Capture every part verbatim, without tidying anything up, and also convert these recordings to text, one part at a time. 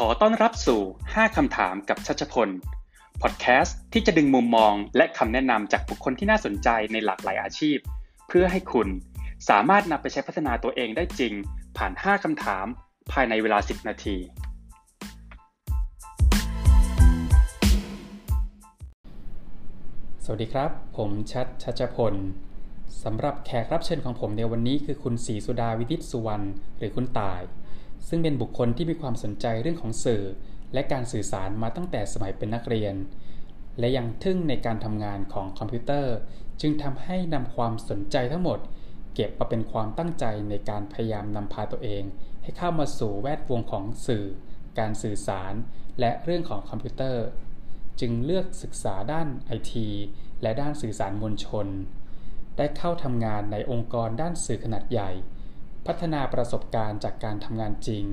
ขอต้อนรับสู่ห้าคำถามกับชัชพลพอดแคสต์ที่จะดึงมุมมองและคำแนะนำจากบุคคลที่น่าสนใจในหลากหลายอาชีพเพื่อให้คุณสามารถนำไปใช้พัฒนาตัวเองได้จริงผ่านห้าคำถามภายในเวลาสิบนาทีสวัสดีครับผมชัชชัชพลสำหรับแขกรับเชิญของผมในวันนี้คือคุณศรีสุดาวิดิตสุวรรณหรือคุณต่ายซึ่งเป็นบุคคลที่มีความสนใจเรื่องของสื่อและการสื่อสารมาตั้งแต่สมัยเป็นนักเรียนและยังทึ่งในการทำงานของคอมพิวเตอร์จึงทำให้นำความสนใจทั้งหมดเก็บมาเป็นความตั้งใจในการพยายามนำพาตัวเองให้เข้ามาสู่แวดวงของสื่อการสื่อสารและเรื่องของคอมพิวเตอร์จึงเลือกศึกษาด้าน ไอ ที และด้านสื่อสารมวลชนได้เข้าทำงานในองค์กรด้านสื่อขนาดใหญ่พัฒนาประสบการณ์จากการทำงานจริง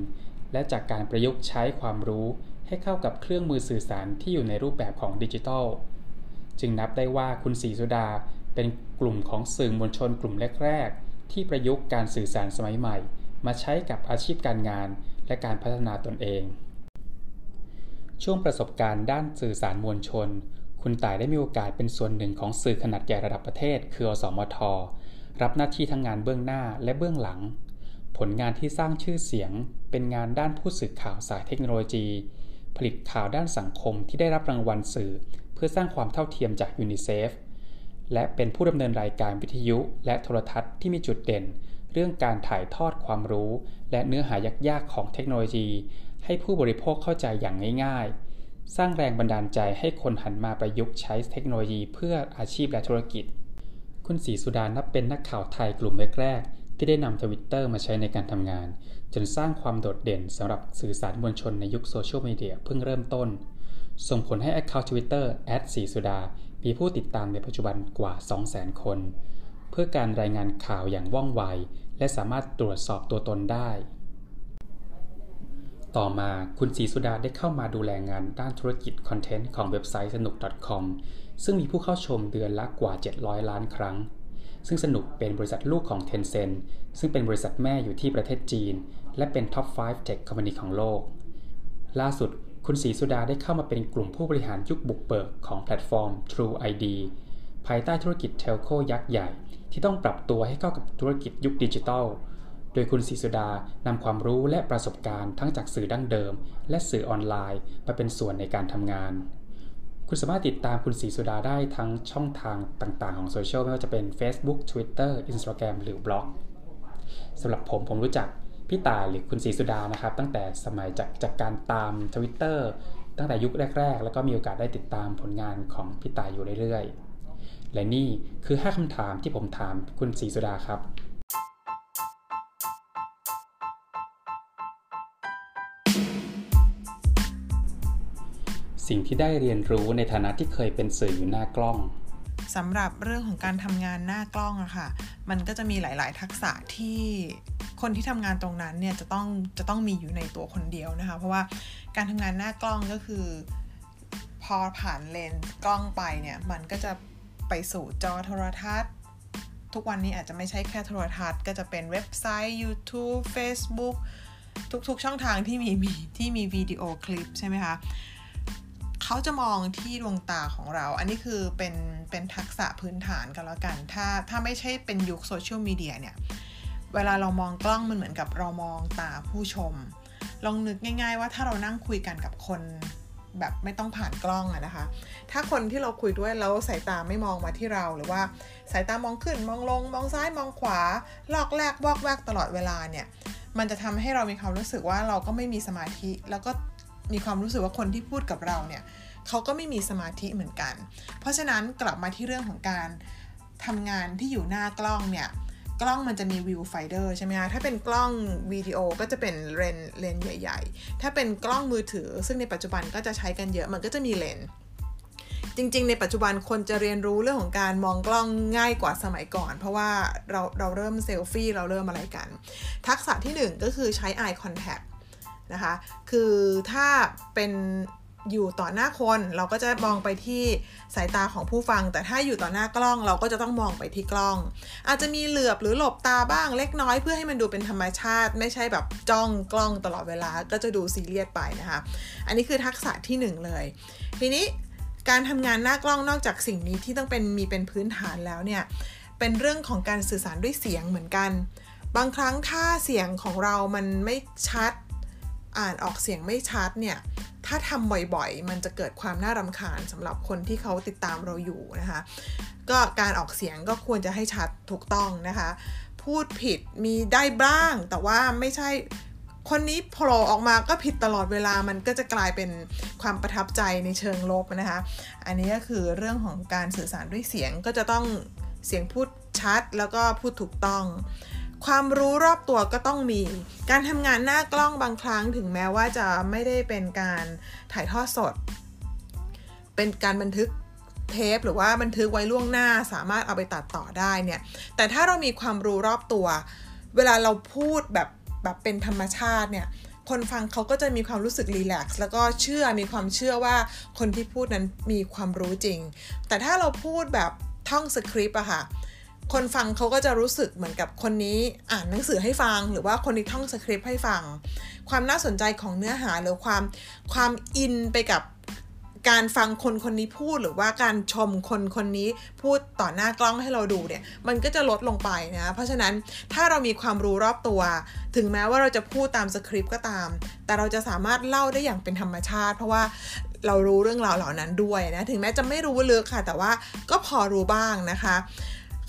และจากการประยุกต์ใช้ความรู้ให้เข้ากับเครื่องมือสื่อสารที่อยู่ในรูปแบบของดิจิทัลจึงนับได้ว่าคุณศรีสุดาเป็นกลุ่มของสื่อมวลชนกลุ่มแรกๆที่ประยุกต์การสื่อสารสมัยใหม่มาใช้กับอาชีพการงานและการพัฒนาตนเองช่วงประสบการณ์ด้านสื่อสารมวลชนคุณต่ายได้มีโอกาสเป็นส่วนหนึ่งของสื่อขนาดใหญ่ระดับประเทศคืออสมท.รับหน้าที่ทั้งงานเบื้องหน้าและเบื้องหลังผลงานที่สร้างชื่อเสียงเป็นงานด้านผู้สื่อข่าวสายเทคโนโลยีผลิตข่าวด้านสังคมที่ได้รับรางวัลสื่อเพื่อสร้างความเท่าเทียมจากยูนิเซฟและเป็นผู้ดำเนินรายการวิทยุและโทรทัศน์ที่มีจุดเด่นเรื่องการถ่ายทอดความรู้และเนื้อหายากๆของเทคโนโลยีให้ผู้บริโภคเข้าใจอย่างง่ายๆสร้างแรงบันดาลใจให้คนหันมาประยุกต์ใช้เทคโนโลยีเพื่ออาชีพและธุรกิจคุณศรีสุดานับเป็นนักข่าวไทยกลุ่มแรกๆที่ได้นำ Twitter มาใช้ในการทำงานจนสร้างความโดดเด่นสำหรับสื่อสารมวลชนในยุคโซเชียลมีเดียเพิ่งเริ่มต้นส่งผลให้ Account Twitter ศรีสุดามีผู้ติดตามในปัจจุบันกว่า สองแสน คนเพื่อการรายงานข่าวอย่างว่องไวและสามารถตรวจสอบตัวตนได้ต่อมาคุณศรีสุดาได้เข้ามาดูแลงานด้านธุรกิจคอนเทนต์ของเว็บไซต์สนุก .com ซึ่งมีผู้เข้าชมเดือนละกว่าเจ็ดร้อยล้านครั้งซึ่งสนุกเป็นบริษัทลูกของ Tencent ซึ่งเป็นบริษัทแม่อยู่ที่ประเทศจีนและเป็น Top ไฟว์ Tech Company ของโลกล่าสุดคุณศรีสุดาได้เข้ามาเป็นกลุ่มผู้บริหารยุคบุกเบิกของแพลตฟอร์ม True ไอ ดี ภายใต้ธุรกิจ Telco ยักษ์ใหญ่ที่ต้องปรับตัวให้เข้ากับธุรกิจยุคดิจิทัลโดยคุณศรีสุดานำความรู้และประสบการณ์ทั้งจากสื่อดั้งเดิมและสื่อออนไลน์มาเป็นส่วนในการทำงานคุณสามารถติดตามคุณศรีสุดาได้ทั้งช่องทางต่างๆของโซเชียลไม่ว่าจะเป็น Facebook Twitter Instagram หรือบล็อกสำหรับผมผมรู้จักพี่ต่ายหรือคุณศรีสุดานะครับตั้งแต่สมัยจากจากการตาม Twitter ตั้งแต่ยุคแรกๆแล้วก็มีโอกาสได้ติดตามผลงานของพี่ต่ายอยู่เรื่อยๆและนี่คือห้าคำถามที่ผมถามคุณศรีสุดาครับสิ่งที่ได้เรียนรู้ในฐานะที่เคยเป็นสื่ออยู่หน้ากล้องสำหรับเรื่องของการทำงานหน้ากล้องอะค่ะมันก็จะมีหลายๆทักษะที่คนที่ทำงานตรงนั้นเนี่ยจะต้องจะต้องมีอยู่ในตัวคนเดียวนะคะเพราะว่าการทำงานหน้ากล้องก็คือพอผ่านเลนส์กล้องไปเนี่ยมันก็จะไปสู่จอโทรทัศน์ทุกวันนี้อาจจะไม่ใช่แค่โทรทัศน์ก็จะเป็นเว็บไซต์ YouTube Facebook ทุกๆช่องทางที่มีมีที่มีวิดีโอคลิปใช่ไหมคะเขาจะมองที่ดวงตาของเราอันนี้คือเป็นเป็นทักษะพื้นฐานกันแล้วกันถ้าถ้าไม่ใช่เป็นยุคโซเชียลมีเดียเนี่ยเวลาเรามองกล้องมันเหมือนกับเรามองตาผู้ชมลองนึกง่ายๆว่าถ้าเรานั่งคุยกันกับคนแบบไม่ต้องผ่านกล้องอะนะคะถ้าคนที่เราคุยด้วยแล้วสายตาไม่มองมาที่เราหรือว่าสายตามองขึ้นมองลงมองซ้ายมองขวาลอกแลกวอกแวกตลอดเวลาเนี่ยมันจะทำให้เรามีความรู้สึกว่าเราก็ไม่มีสมาธิแล้วก็มีความรู้สึกว่าคนที่พูดกับเราเนี่ยเขาก็ไม่มีสมาธิเหมือนกันเพราะฉะนั้นกลับมาที่เรื่องของการทำงานที่อยู่หน้ากล้องเนี่ยกล้องมันจะมีวิวไฟเดอร์ใช่ไหมคะถ้าเป็นกล้องวิดีโอก็จะเป็นเลนเลนใหญ่ๆถ้าเป็นกล้องมือถือซึ่งในปัจจุบันก็จะใช้กันเยอะมันก็จะมีเลนจริงๆในปัจจุบันคนจะเรียนรู้เรื่องของการมองกล้องง่ายกว่าสมัยก่อนเพราะว่าเราเราเริ่มเซลฟี่เราเริ่มอะไรกันทักษะที่หนึ่งก็คือใช้ eye contactนะคะคือถ้าเป็น อยู่ต่อหน้าคนเราก็จะมองไปที่สายตาของผู้ฟังแต่ถ้าอยู่ต่อหน้ากล้องเราก็จะต้องมองไปที่กล้องอาจจะมีเหลือบหรือหลบตาบ้างเล็กน้อยเพื่อให้มันดูเป็นธรรมชาติไม่ใช่แบบจ้องกล้องตลอดเวลาก็จะดูซีเรียสไปนะคะอันนี้คือทักษะที่หนึ่งเลยทีนี้การทำงานหน้ากล้องนอกจากสิ่งนี้ที่ต้องเป็นมีเป็นพื้นฐานแล้วเนี่ยเป็นเรื่องของการสื่อสารด้วยเสียงเหมือนกันบางครั้งถ้าเสียงของเรามันไม่ชัดอ่านออกเสียงไม่ชัดเนี่ยถ้าทำบ่อยๆมันจะเกิดความน่ารำคาญสำหรับคนที่เขาติดตามเราอยู่นะคะก็การออกเสียงก็ควรจะให้ชัดถูกต้องนะคะพูดผิดมีได้บ้างแต่ว่าไม่ใช่คนนี้โผล่ออกมาก็ผิดตลอดเวลามันก็จะกลายเป็นความประทับใจในเชิงลบนะคะอันนี้ก็คือเรื่องของการสื่อสารด้วยเสียงก็จะต้องเสียงพูดชัดแล้วก็พูดถูกต้องความรู้รอบตัวก็ต้องมีการทำงานหน้ากล้องบางครั้งถึงแม้ว่าจะไม่ได้เป็นการถ่ายทอดสดเป็นการบันทึกเทปหรือว่าบันทึกไว้ล่วงหน้าสามารถเอาไปตัดต่อได้เนี่ยแต่ถ้าเรามีความรู้รอบตัวเวลาเราพูดแบบแบบเป็นธรรมชาติเนี่ยคนฟังเขาก็จะมีความรู้สึกรีแลกซ์แล้วก็เชื่อมีความเชื่อว่าคนที่พูดนั้นมีความรู้จริงแต่ถ้าเราพูดแบบท่องสคริปต์อะค่ะคนฟังเขาก็จะรู้สึกเหมือนกับคนนี้อ่านหนังสือให้ฟังหรือว่าคนที่ท่องสคริปต์ให้ฟังความน่าสนใจของเนื้อหาหรือความความอินไปกับการฟังคนคนนี้พูดหรือว่าการชมคนคนนี้พูดต่อหน้ากล้องให้เราดูเนี่ยมันก็จะลดลงไปนะเพราะฉะนั้นถ้าเรามีความรู้รอบตัวถึงแม้ว่าเราจะพูดตามสคริปต์ก็ตามแต่เราจะสามารถเล่าได้อย่างเป็นธรรมชาติเพราะว่าเรารู้เรื่องราวเหล่านั้นด้วยนะถึงแม้จะไม่รู้ลึกค่ะแต่ว่าก็พอรู้บ้างนะคะ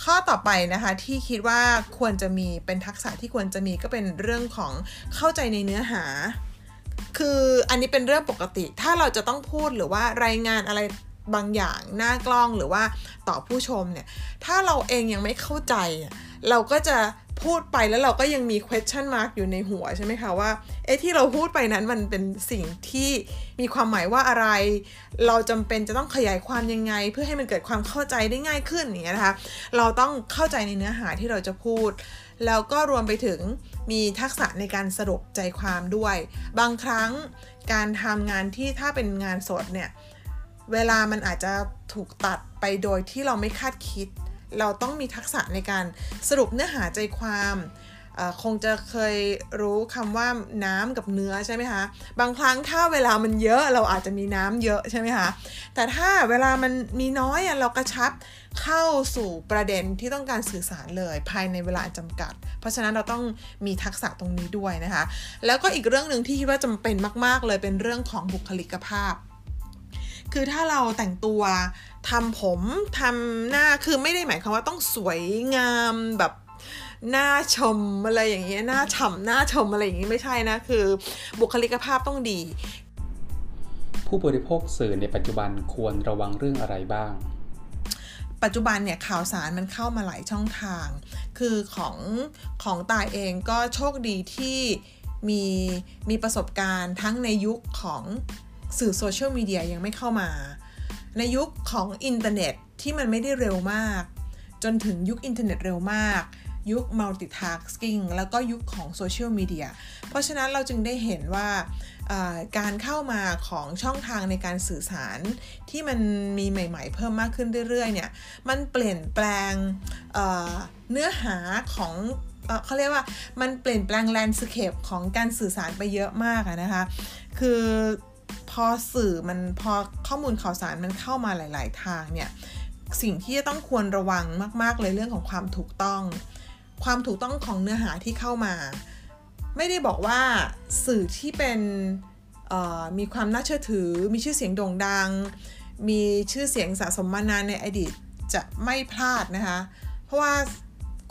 ข้อต่อไปนะคะที่คิดว่าควรจะมีเป็นทักษะที่ควรจะมีก็เป็นเรื่องของเข้าใจในเนื้อหาคืออันนี้เป็นเรื่องปกติถ้าเราจะต้องพูดหรือว่ารายงานอะไรบางอย่างหน้ากล้องหรือว่าต่อผู้ชมเนี่ยถ้าเราเองยังไม่เข้าใจเราก็จะพูดไปแล้วเราก็ยังมี question mark อยู่ในหัวใช่ไหมคะว่าเอ๊ะที่เราพูดไปนั้นมันเป็นสิ่งที่มีความหมายว่าอะไรเราจำเป็นจะต้องขยายความยังไงเพื่อให้มันเกิดความเข้าใจได้ง่ายขึ้นอย่างเงี้ยนะคะเราต้องเข้าใจในเนื้อหาที่เราจะพูดแล้วก็รวมไปถึงมีทักษะในการสรุปใจความด้วยบางครั้งการทำงานที่ถ้าเป็นงานสดเนี่ยเวลามันอาจจะถูกตัดไปโดยที่เราไม่คาดคิดเราต้องมีทักษะในการสรุปเนื้อหาใจความคงจะเคยรู้คำว่าน้ำกับเนื้อใช่ไหมคะบางครั้งถ้าเวลามันเยอะเราอาจจะมีน้ำเยอะใช่ไหมคะแต่ถ้าเวลามันมีน้อยเรากระชับเข้าสู่ประเด็นที่ต้องการสื่อสารเลยภายในเวลาจำกัดเพราะฉะนั้นเราต้องมีทักษะตรงนี้ด้วยนะคะแล้วก็อีกเรื่องนึงที่คิดว่าจำเป็นมากๆเลยเป็นเรื่องของบุคลิกภาพคือถ้าเราแต่งตัวทำผมทำหน้าคือไม่ได้หมายความว่าต้องสวยงามแบบหน้าชมอะไรอย่างเงี้ยหน้าฉ่ำหน้าชมอะไรอย่างงี้ไม่ใช่นะคือบุคลิกภาพต้องดีผู้บริโภคสื่อในปัจจุบันควรระวังเรื่องอะไรบ้างปัจจุบันเนี่ยข่าวสารมันเข้ามาหลายช่องทางคือของของตายเองก็โชคดีที่มีมีประสบการณ์ทั้งในยุคของสื่อโซเชียลมีเดียยังไม่เข้ามาในยุคของอินเทอร์เน็ตที่มันไม่ได้เร็วมากจนถึงยุคอินเทอร์เน็ตเร็วมากยุค multitasking แล้วก็ยุคของโซเชียลมีเดียเพราะฉะนั้นเราจึงได้เห็นว่าการเข้ามาของช่องทางในการสื่อสารที่มันมีใหม่ๆเพิ่มมากขึ้นเรื่อยๆเนี่ยมันเปลี่ยนแปลงเนื้อหาของเขาเรียกว่ามันเปลี่ยนแปลงแลนด์สเคปของการสื่อสารไปเยอะมากนะคะคือพอสื่อมันพอข้อมูลข่าวสารมันเข้ามาหลายๆทางเนี่ยสิ่งที่จะต้องควรระวังมากๆเลยเรื่องของความถูกต้องความถูกต้องของเนื้อหาที่เข้ามาไม่ได้บอกว่าสื่อที่เป็นมีความน่าเชื่อถือมีชื่อเสียงโด่งดังมีชื่อเสียงสะสมมานานในอดีตจะไม่พลาดนะคะเพราะว่า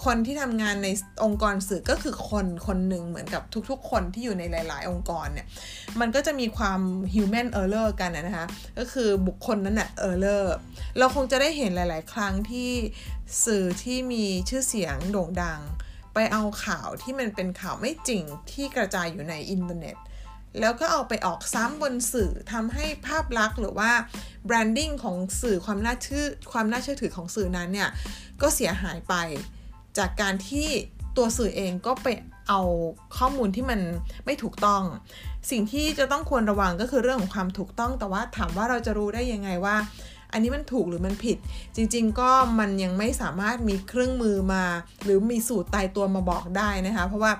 คนที่ทำงานในองค์กรสื่อก็คือคนคนหนึ่งเหมือนกับทุกๆคนที่อยู่ในหลายๆองค์กรเนี่ยมันก็จะมีความ human error กันนะคะก็คือบุคคลนั้นน่ะ error เราคงจะได้เห็นหลายๆครั้งที่สื่อที่มีชื่อเสียงโด่งดังไปเอาข่าวที่มันเป็นข่าวไม่จริงที่กระจายอยู่ในอินเทอร์เน็ตแล้วก็เอาไปออกซ้ำบนสื่อทำให้ภาพลักษณ์หรือว่า branding ของสื่อความน่าเชื่อความน่าเชื่อถือของสื่อนั้นเนี่ยก็เสียหายไปจากการที่ตัวสื่อเองก็ไป เอาข้อมูลที่มันไม่ถูกต้องสิ่งที่จะต้องควรระวังก็คือเรื่องของความถูกต้องแต่ว่าถามว่าเราจะรู้ได้ยังไงว่าอันนี้มันถูกหรือมันผิดจริงๆก็มันยังไม่สามารถมีเครื่องมือมาหรือมีสูตรตายตัวมาบอกได้นะคะเพราะว่า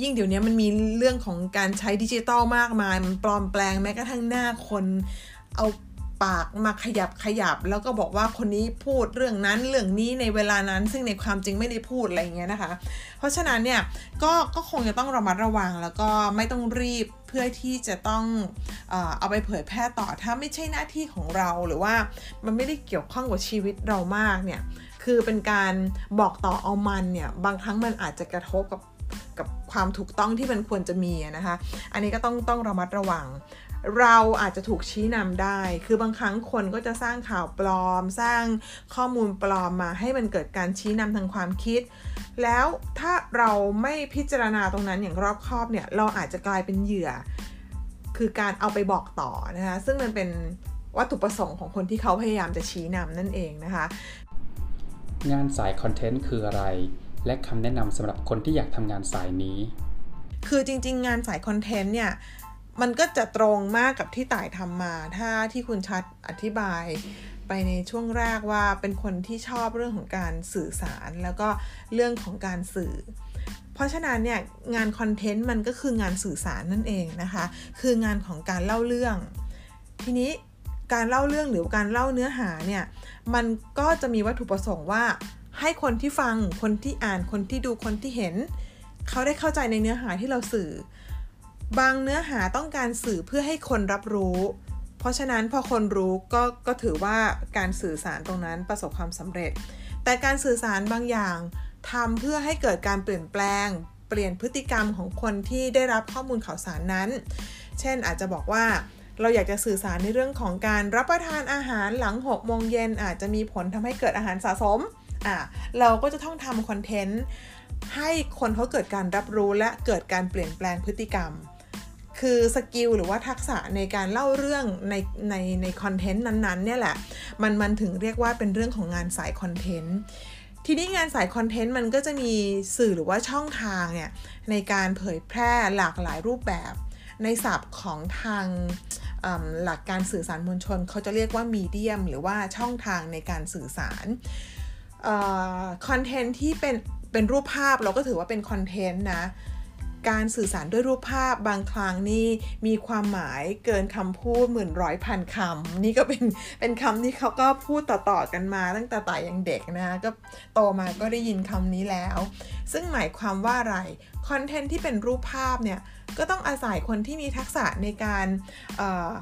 ยิ่งเดี๋ยวนี้มันมีเรื่องของการใช้ดิจิตอลมากมายมันปลอมแปลงแม้กระทั่งหน้าคนเอาปากมาขยับขยับแล้วก็บอกว่าคนนี้พูดเรื่องนั้นเรื่องนี้ในเวลานั้นซึ่งในความจริงไม่ได้พูดอะไรอย่างเงี้ยนะคะเพราะฉะนั้นเนี่ยก็ก็คงจะต้องระมัดระวังแล้วก็ไม่ต้องรีบเพื่อที่จะต้องเอ่อเอาไปเผยแพร่ต่อถ้าไม่ใช่หน้าที่ของเราหรือว่ามันไม่ได้เกี่ยวข้องกับชีวิตเรามากเนี่ยคือเป็นการบอกต่อเอามันเนี่ยบางครั้งมันอาจจะกระทบกับกับความถูกต้องที่มันควรจะมีนะคะอันนี้ก็ต้องต้องระมัดระวังเราอาจจะถูกชี้นำได้คือบางครั้งคนก็จะสร้างข่าวปลอมสร้างข้อมูลปลอมมาให้มันเกิดการชี้นำทางความคิดแล้วถ้าเราไม่พิจารณาตรงนั้นอย่างรอบคอบเนี่ยเราอาจจะกลายเป็นเหยื่อคือการเอาไปบอกต่อนะคะซึ่งมันเป็นวัตถุประสงค์ของคนที่เขาพยายามจะชี้นำนั่นเองนะคะงานสายคอนเทนต์คืออะไรและคำแนะนำสำหรับคนที่อยากทำงานสายนี้คือจริงๆงานสายคอนเทนต์เนี่ยมันก็จะตรงมากกับที่ต่ายทำมาถ้าที่คุณชัดอธิบายไปในช่วงแรกว่าเป็นคนที่ชอบเรื่องของการสื่อสารแล้วก็เรื่องของการสื่อเพราะฉะนั้นเนี่ยงานคอนเทนต์มันก็คืองานสื่อสารนั่นเองนะคะคืองานของการเล่าเรื่องทีนี้การเล่าเรื่องหรือการเล่าเนื้อหาเนี่ยมันก็จะมีวัตถุประสงค์ว่าให้คนที่ฟังคนที่อ่านคนที่ดูคนที่เห็นเขาได้เข้าใจในเนื้อหาที่เราสื่อบางเนื้อหาต้องการสื่อเพื่อให้คนรับรู้เพราะฉะนั้นพอคนรู้ก็ก็ถือว่าการสื่อสารตรงนั้นประสบความสำเร็จแต่การสื่อสารบางอย่างทำเพื่อให้เกิดการเปลี่ยนแปลงเปลี่ยนพฤติกรรมของคนที่ได้รับข้อมูลข่าวสารนั้นเช่นอาจจะบอกว่าเราอยากจะสื่อสารในเรื่องของการรับประทานอาหารหลังหกโมงเย็นอาจจะมีผลทำให้เกิดอาหารสะสมอ่ะเราก็จะต้องทำคอนเทนต์ให้คนเขาเกิดการรับรู้และเกิดการเปลี่ยนแปลงพฤติกรรมคือสกิลหรือว่าทักษะในการเล่าเรื่องในในในคอนเทนต์นั้นๆเนี่ยแหละมันมันถึงเรียกว่าเป็นเรื่องของงานสายคอนเทนต์ทีนี้งานสายคอนเทนต์มันก็จะมีสื่อหรือว่าช่องทางเนี่ยในการเผยแพร่หลากหลายรูปแบบในศัพท์ของทางหลักการสื่อสารมวลชนเขาจะเรียกว่ามีเดียมหรือว่าช่องทางในการสื่อสารคอนเทนต์ที่เป็นเป็นรูปภาพเราก็ถือว่าเป็นคอนเทนต์นะการสื่อสารด้วยรูปภาพบางครั้งนี่มีความหมายเกินคำพูดหมื่นร้อยพันคำนี่ก็เป็นเป็นคำที่เขาก็พูดต่อๆกันมาตั้งแต่ต่ายยังเด็กนะก็โตมาก็ได้ยินคำนี้แล้วซึ่งหมายความว่าอะไรคอนเทนต์ที่เป็นรูปภาพเนี่ยก็ต้องอาศัยคนที่มีทักษะในการเอ่อ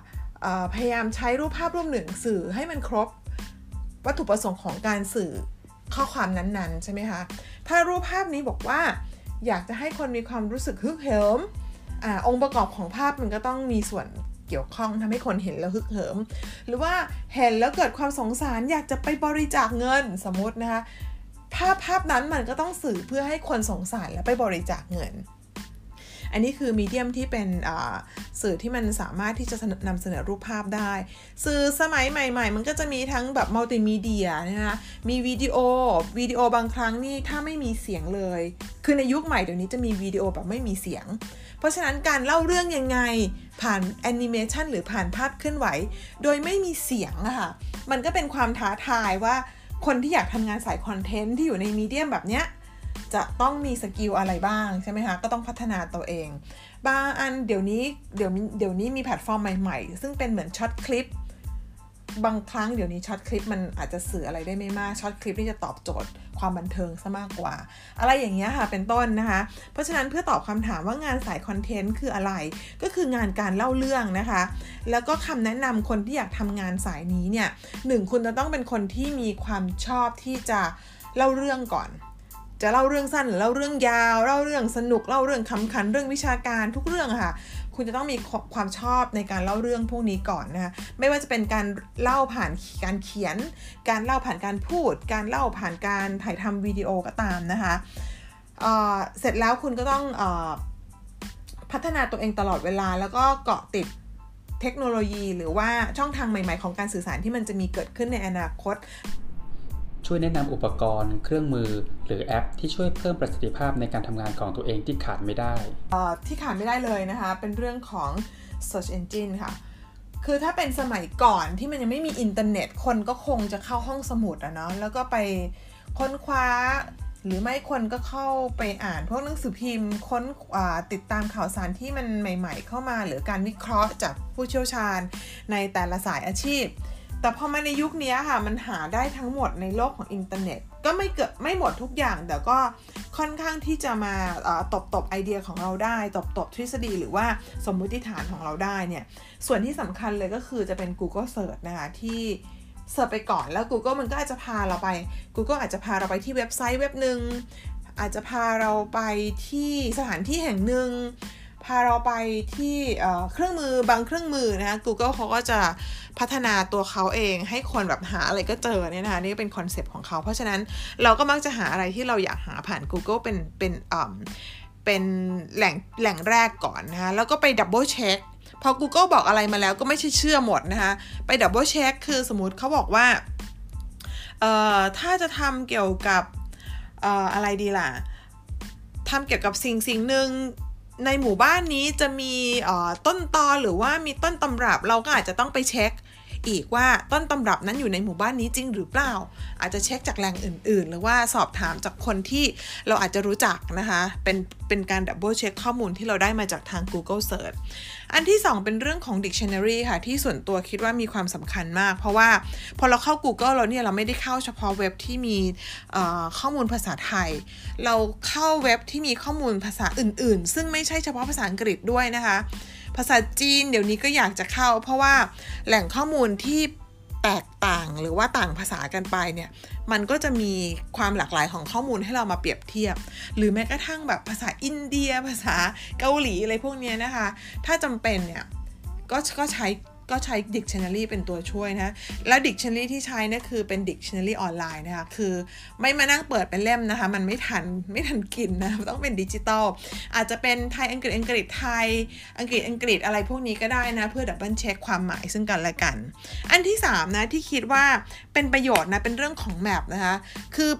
เอ่อพยายามใช้รูปภาพร่วมหนึ่งสื่อให้มันครบวัตถุประสงค์ของการสื่อข้อความนั้นๆใช่ไหมคะถ้ารูปภาพนี้บอกว่าอยากจะให้คนมีความรู้สึกฮึกเหิม อ, องค์ประกอบของภาพมันก็ต้องมีส่วนเกี่ยวข้องทำให้คนเห็นแล้วฮึกเหิมหรือว่าเห็นแล้วเกิดความสงสารอยากจะไปบริจาคเงินสมมตินะคะภาพภาพนั้นมันก็ต้องสื่อเพื่อให้คนสงสารแล้วไปบริจาคเงินอันนี้คือมีเดียมที่เป็นสื่อที่มันสามารถที่จะนำเสนอรูปภาพได้สื่อสมัยใหม่ๆมันก็จะมีทั้งแบบมัลติมีเดียนะคะมีวิดีโอวิดีโอบางครั้งนี่ถ้าไม่มีเสียงเลยคือในยุคใหม่เดี๋ยวนี้จะมีวิดีโอแบบไม่มีเสียงเพราะฉะนั้นการเล่าเรื่องยังไงผ่านแอนิเมชันหรือผ่านภาพเคลื่อนไหวโดยไม่มีเสียงอะค่ะมันก็เป็นความท้าทายว่าคนที่อยากทำงานสายคอนเทนต์ที่อยู่ในมีเดียมแบบเนี้ยจะต้องมีสกิลอะไรบ้างใช่ไหมคะก็ต้องพัฒนาตัวเองบางอันเดี๋ยวนี้เดี๋ยวเดี๋ยวนี้มีแพลตฟอร์มใหม่ๆซึ่งเป็นเหมือนช็อตคลิปบางครั้งเดี๋ยวนี้ช็อตคลิปมันอาจจะสื่ออะไรได้ไม่มากช็อตคลิปนี่จะตอบโจทย์ความบันเทิงซะมากกว่าอะไรอย่างเงี้ยค่ะเป็นต้นนะคะเพราะฉะนั้นเพื่อตอบคำถามว่างานสายคอนเทนต์คืออะไรก็คืองานการเล่าเรื่องนะคะแล้วก็คำแนะนำคนที่อยากทำงานสายนี้เนี่ยหนึ่งคุณจะต้องเป็นคนที่มีความชอบที่จะเล่าเรื่องก่อนจะเล่าเรื่องสั้นหรือเล่าเรื่องยาวเล่าเรื่องสนุกเล่าเรื่องขำขันเรื่องวิชาการทุกเรื่องค่ะคุณจะต้องมีความชอบในการเล่าเรื่องพวกนี้ก่อนนะคะไม่ว่าจะเป็นการเล่าผ่านการเขียนการเล่าผ่านการพูดการเล่าผ่านการถ่ายทำวิดีโอก็ตามนะคะเอ่อเสร็จแล้วคุณก็ต้องเอ่อพัฒนาตัวเองตลอดเวลาแล้วก็เกาะติดเทคโนโลยีหรือว่าช่องทางใหม่ๆของการสื่อสารที่มันจะมีเกิดขึ้นในอนาคต ช่วยแนะนำอุปกรณ์เครื่องมือหรือแอปที่ช่วยเพิ่มประสิทธิภาพในการทำงานของตัวเองที่ขาดไม่ได้ที่ขาดไม่ได้เลยนะคะเป็นเรื่องของ search engine ค่ะคือถ้าเป็นสมัยก่อนที่มันยังไม่มีอินเทอร์เน็ตคนก็คงจะเข้าห้องสมุดอะเนาะแล้วก็ไปค้นคว้าหรือไม่คนก็เข้าไปอ่านพวกหนังสือพิมพ์ค้นติดตามข่าวสารที่มันใหม่ๆเข้ามาหรือการวิเคราะห์จากผู้เชี่ยวชาญในแต่ละสายอาชีพแต่พอมาในยุคนี้ค่ะมันหาได้ทั้งหมดในโลกของอินเทอร์เน็ตก็ไม่เกือบไม่หมดทุกอย่างแต่ก็ค่อนข้างที่จะมาตบตบไอเดียของเราได้ตบตบทฤษฎีหรือว่าสมมุติฐานของเราได้เนี่ยส่วนที่สำคัญเลยก็คือจะเป็น Google Search นะคะที่เสิร์ชไปก่อนแล้ว Google มันก็อาจจะพาเราไป Google อาจจะพาเราไปที่เว็บไซต์เว็บนึงอาจจะพาเราไปที่สถานที่แห่งหนึ่งพาเราไปที่เครื่องมือบางเครื่องมือนะคะ Google เขาก็จะพัฒนาตัวเขาเองให้คนแบบหาอะไรก็เจอเนี่ยนะคะนี่เป็นคอนเซปต์ของเขาเพราะฉะนั้นเราก็มักจะหาอะไรที่เราอยากหาผ่าน Google เป็นเป็นเป็นแหล่งแหล่งแรกก่อนนะคะแล้วก็ไปดับเบิลเช็คพอ Google บอกอะไรมาแล้วก็ไม่ใช่เชื่อหมดนะคะไปดับเบิลเช็คคือสมมุติเขาบอกว่าเอ่อถ้าจะทำเกี่ยวกับเอ่ออะไรดีล่ะทำเกี่ยวกับสิ่งสิ่งนึงในหมู่บ้านนี้จะมีต้นตอหรือว่ามีต้นตำรับเราก็อาจจะต้องไปเช็คอีกว่าต้นตำรับนั้นอยู่ในหมู่บ้านนี้จริงหรือเปล่าอาจจะเช็คจากแหล่งอื่นๆหรือว่าสอบถามจากคนที่เราอาจจะรู้จักนะคะเป็นเป็นการดับเบิลเช็คข้อมูลที่เราได้มาจากทาง Google Search อันที่สองเป็นเรื่องของ Dictionary ค่ะที่ส่วนตัวคิดว่ามีความสำคัญมากเพราะว่าพอเราเข้า Google เราเนี่ยเราไม่ได้เข้าเฉพาะเว็บที่มีข้อมูลภาษาไทยเราเข้าเว็บที่มีข้อมูลภาษาอื่นๆซึ่งไม่ใช่เฉพาะภาษาอังกฤษด้วยนะคะภาษาจีนเดี๋ยวนี้ก็อยากจะเข้าเพราะว่าแหล่งข้อมูลที่แตกต่างหรือว่าต่างภาษากันไปเนี่ยมันก็จะมีความหลากหลายของข้อมูลให้เรามาเปรียบเทียบหรือแม้กระทั่งแบบภาษาอินเดียภาษาเกาหลีอะไรพวกนี้นะคะถ้าจำเป็นเนี่ยก็ก็ใช้ก็ใช้ Dictionary เป็นตัวช่วยนะแล้ว Dictionary ที่ใช้เนี่ยคือเป็น Dictionary ออนไลน์นะคะคือไม่มานั่งเปิดเป็นเล่มนะคะมันไม่ทันไม่ทันกินนะต้องเป็นดิจิตอลอาจจะเป็นไทยอังกฤษอังกฤษไทยอังกฤษอังกฤษอะไรพวกนี้ก็ได้นะเพื่อดับเบิลเช็คความหมายซึ่งกันและกันอันที่สามนะที่คิดว่าเป็นประโยชน์นะเป็นเรื่องของแมปนะคะคือ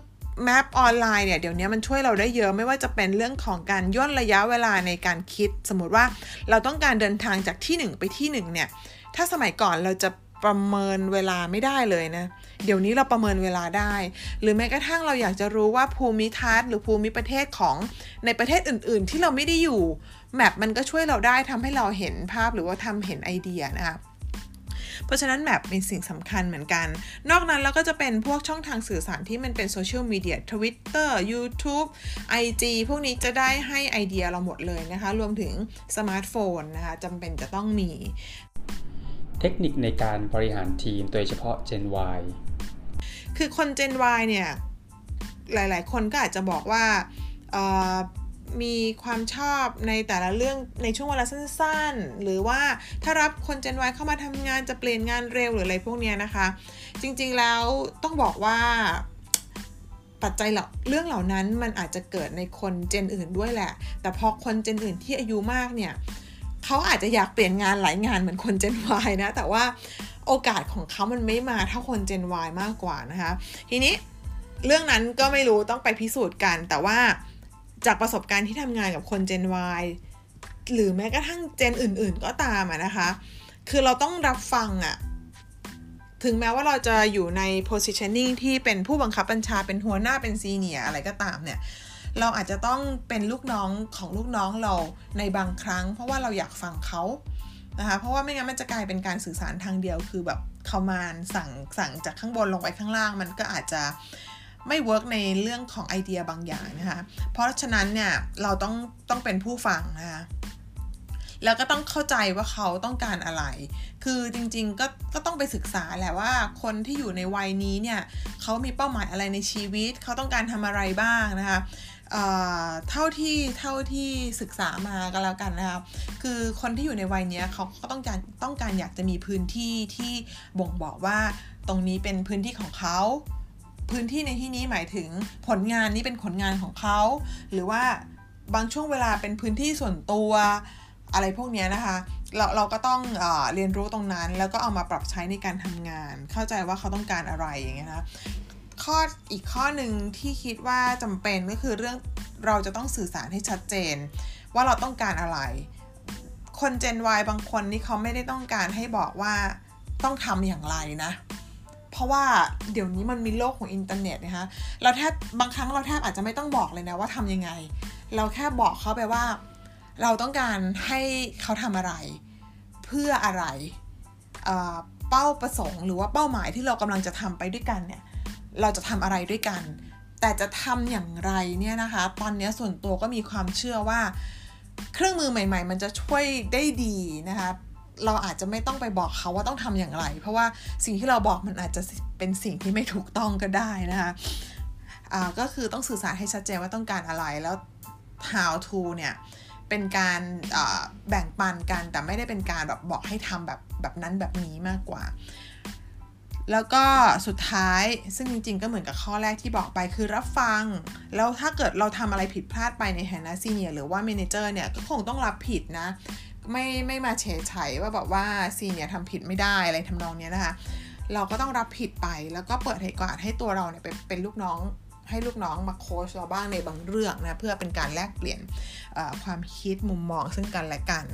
แมปออนไลน์เนี่ยเดี๋ยวนี้มันช่วยเราได้เยอะไม่ว่าจะเป็นเรื่องของการย่นระยะเวลาในการคิดสมมติว่าเราต้องการเดินทางจากที่หนึ่งไปที่หนึ่งเนี่ยถ้าสมัยก่อนเราจะประเมินเวลาไม่ได้เลยนะเดี๋ยวนี้เราประเมินเวลาได้หรือแม้กระทั่งเราอยากจะรู้ว่าภูมิทัศน์หรือภูมิประเทศของในประเทศอื่นๆที่เราไม่ได้อยู่แมปมันก็ช่วยเราได้ทำให้เราเห็นภาพหรือว่าทำเห็นไอเดียนะคะเพราะฉะนั้นแมปเป็นสิ่งสำคัญเหมือนกันนอกนั้นแล้วก็จะเป็นพวกช่องทางสื่อสารที่มันเป็นโซเชียลมีเดีย Twitter YouTube ไอ จี พวกนี้จะได้ให้ไอเดียเราหมดเลยนะคะรวมถึงสมาร์ทโฟนนะคะจำเป็นจะต้องมีเทคนิคในการบริหารทีมโดยเฉพาะ Gen Y คือคน Gen Y เนี่ยหลายๆคนก็อาจจะบอกว่ามีความชอบในแต่ละเรื่องในช่วงเวลาสั้นๆหรือว่าถ้ารับคน Gen Y เข้ามาทำงานจะเปลี่ยนงานเร็วหรืออะไรพวกเนี้ยนะคะจริงๆแล้วต้องบอกว่าปัจจัยเหล่าเรื่องเหล่านั้นมันอาจจะเกิดในคน Gen อื่นด้วยแหละแต่พอคน Gen อื่นที่อายุมากเนี่ยเขาอาจจะอยากเปลี่ยนงานหลายงานเหมือนคน Gen Y นะแต่ว่าโอกาสของเขามันไม่มาเท่าคน Gen Y มากกว่านะคะทีนี้เรื่องนั้นก็ไม่รู้ต้องไปพิสูจน์กันแต่ว่าจากประสบการณ์ที่ทำงานกับคน Gen Y หรือแม้กระทั่ง Gen อื่นๆก็ตามอะนะคะคือเราต้องรับฟังอะถึงแม้ว่าเราจะอยู่ใน positioning ที่เป็นผู้บังคับบัญชาเป็นหัวหน้าเป็นซีเนียร์อะไรก็ตามเนี่ยเราอาจจะต้องเป็นลูกน้องของลูกน้องเราในบางครั้งเพราะว่าเราอยากฟังเขานะคะเพราะว่าไม่งั้นมันจะกลายเป็นการสื่อสารทางเดียวคือแบบคอมมานด์สั่งสั่งจากข้างบนลงไปข้างล่างมันก็อาจจะไม่เวิร์กในเรื่องของไอเดียบางอย่างนะคะเพราะฉะนั้นเนี่ยเราต้องต้องเป็นผู้ฟังนะคะแล้วก็ต้องเข้าใจว่าเขาต้องการอะไรคือจริงๆก็ก็ต้องไปศึกษาแหละว่าคนที่อยู่ในวัยนี้เนี่ยเขามีเป้าหมายอะไรในชีวิตเขาต้องการทำอะไรบ้างนะคะเอ่อเท่าที่เท่าที่ศึกษามาก็แล้วกันนะคะคือคนที่อยู่ในวัยนี้เขาก็ต้องการต้องการอยากจะมีพื้นที่ที่บ่งบอกว่าตรงนี้เป็นพื้นที่ของเขาพื้นที่ในที่นี้หมายถึงผลงานนี้เป็นผลงานของเขาหรือว่าบางช่วงเวลาเป็นพื้นที่ส่วนตัวอะไรพวกนี้นะคะเราเราก็ต้อง เอ่อ เรียนรู้ตรงนั้นแล้วก็เอามาปรับใช้ในการทำงานเข้าใจว่าเขาต้องการอะไรอย่างเงี้ยนะ ข้ออีกข้อหนึ่งที่คิดว่าจำเป็นก็คือเรื่องเราจะต้องสื่อสารให้ชัดเจนว่าเราต้องการอะไรคน Gen Y บางคนนี่เขาไม่ได้ต้องการให้บอกว่าต้องทำอย่างไรนะเพราะว่าเดี๋ยวนี้มันมีโลกของอินเทอร์เน็ตนะคะเราแทบบางครั้งเราแทบอาจจะไม่ต้องบอกเลยนะว่าทำยังไงเราแค่บอกเขาไปว่าเราต้องการให้เขาทำอะไรเพื่ออะไรเป้าประสงค์หรือว่าเป้าหมายที่เรากำลังจะทำไปด้วยกันเนี่ยเราจะทำอะไรด้วยกันแต่จะทำอย่างไรเนี่ยนะคะตอนนี้ส่วนตัวก็มีความเชื่อว่าเครื่องมือใหม่ๆมันจะช่วยได้ดีนะคะเราอาจจะไม่ต้องไปบอกเขาว่าต้องทำอย่างไรเพราะว่าสิ่งที่เราบอกมันอาจจะเป็นสิ่งที่ไม่ถูกต้องก็ได้นะคะอ่าก็คือต้องสื่อสารให้ชัดเจนว่าต้องการอะไรแล้ว how to เนี่ยเป็นการอ่าแบ่งปันกันแต่ไม่ได้เป็นการแบบบอกให้ทำแบบแบบนั้นแบบนี้มากกว่าแล้วก็สุดท้ายซึ่งจริงๆก็เหมือนกับข้อแรกที่บอกไปคือรับฟังแล้วถ้าเกิดเราทำอะไรผิดพลาดไปในฐานะซีเนียร์หรือว่าเมเนเจอร์เนี่ยก็คงต้องรับผิดนะไม่ไม่มาเฉยๆว่าแบบว่าซีเนียร์ทำผิดไม่ได้อะไรทำนองเนี้ยนะคะเราก็ต้องรับผิดไปแล้วก็เปิดให้กว่าให้ตัวเราเนี่ยเป็นเป็นลูกน้องให้ลูกน้องมาโค้ชเราบ้างในบางเรื่องนะเพื่อเป็นการแลกเปลี่ยนความคิดมุมมองซึ่งกันและกัน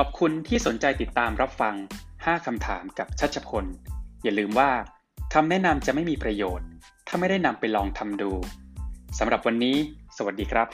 ขอบคุณที่สนใจติดตามรับฟังห้าคำถามกับชัชพลอย่าลืมว่าคำแนะนำจะไม่มีประโยชน์ถ้าไม่ได้นำไปลองทำดูสำหรับวันนี้สวัสดีครับ